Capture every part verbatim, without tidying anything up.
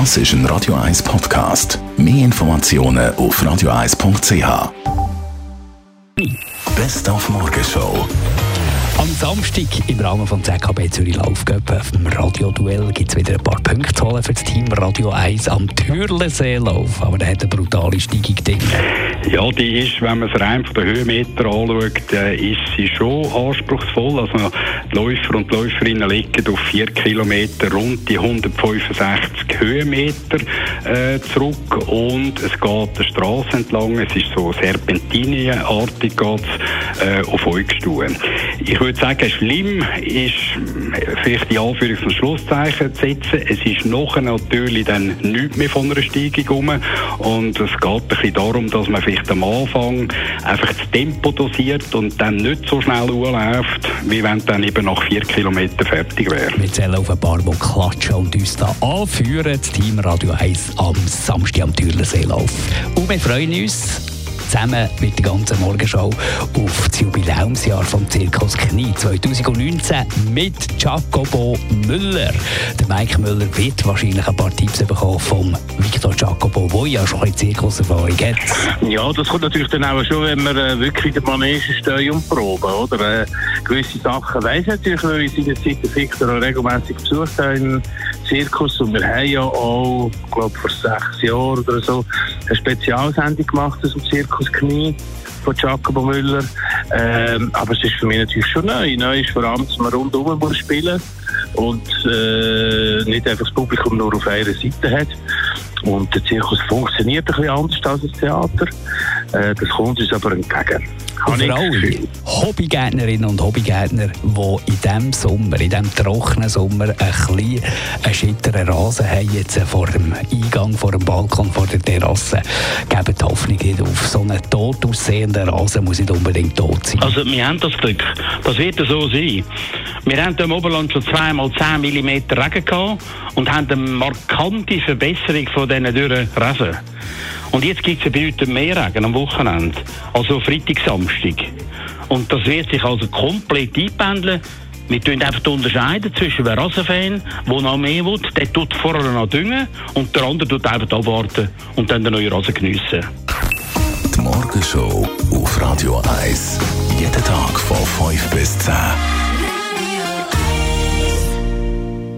Das ist ein Radio eins Podcast. Mehr Informationen auf radio eins punkt c h. Best auf Morgenshow. Am Samstag im Rahmen des Z K B Zürich-Lauf-Cup auf dem Radioduell gibt es wieder ein paar Punkte zu holen für das Team Radio eins am Türlerseelauf. Aber der hat eine brutale Steigung drin. Ja, die ist, wenn man es rein von den Höhenmetern anschaut, ist sie schon anspruchsvoll. Also die Läufer und die Läuferinnen liegen auf vier Kilometer rund die hundertfünfundsechzig Höhenmeter äh, zurück. Und es geht der Straße entlang, es ist so serpentinenartig, äh, auf Eugstuen. Ich würde sagen, schlimm ist vielleicht die Anführungs- und Schlusszeichen zu setzen. Es ist nachher natürlich dann nichts mehr von einer Steigung rum. Und es geht ein bisschen darum, dass man vielleicht am Anfang einfach das Tempo dosiert und dann nicht so schnell anläuft, wie wenn dann eben nach vier Kilometern fertig wäre. Wir zählen auf ein paar, die klatschen und uns da anführen. Das Team Radio eins am Samstag am Türlerseelauf. Und wir freuen uns zusammen mit der ganzen Morgenschau auf das Jubiläumsjahr vom Zirkus Knie zwanzig neunzehn mit Giacobo Müller. Der Mike Müller wird wahrscheinlich ein paar Tipps bekommen vom Victor Giacobo, der ja schon eine Zirkuserfahrung hat. Ja, das kommt natürlich dann auch schon, wenn man äh, wirklich in der Manege stehen und proben, oder? Äh, gewisse Sachen weiss natürlich, weil ich in der Zeit den Victor auch regelmässig besucht habe im Zirkus, und wir haben ja auch, ich glaube vor sechs Jahren oder so, eine Spezialsendung gemacht aus dem Zirkus Knie von Giacobo Müller. Ähm, aber es ist für mich natürlich schon neu. Neu ist vor allem, dass man rundherum muss spielen und äh, nicht einfach das Publikum nur auf einer Seite hat. Und der Zirkus funktioniert ein bisschen anders als das Theater. Äh, das kommt uns aber entgegen. Und vor allem Hobbygärtnerinnen und Hobbygärtner, die in diesem Sommer, in diesem trockenen Sommer, ein bisschen einen schitteren Rasen haben, jetzt vor dem Eingang, vor dem Balkon, vor der Terrasse, geben die Hoffnung nicht auf. So einen tot aussehenden Rasen muss nicht unbedingt tot sein. Also wir haben das Glück. Das wird so sein. Wir haben im Oberland schon zweimal zehn Millimeter Regen gehabt und haben eine markante Verbesserung von diesen dürren Rasen. Und jetzt gibt es bei heute mehr Regen am Wochenende, also Freitag, Samstag. Und das wird sich also komplett einpendeln. Wir tun einfach unterscheiden zwischen einem Rasenfan, der noch mehr will, der tut vorher noch düngen, und der andere tut einfach abwarten und dann den neuen Rasen geniessen. Die Morgenshow auf Radio eins. Jeden Tag von fünf bis zehn.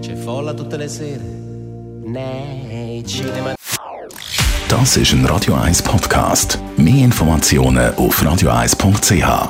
C'è folla tutte le sere. Nei cinema. Das ist ein Radio eins Podcast. Mehr Informationen auf radio eins punkt c h.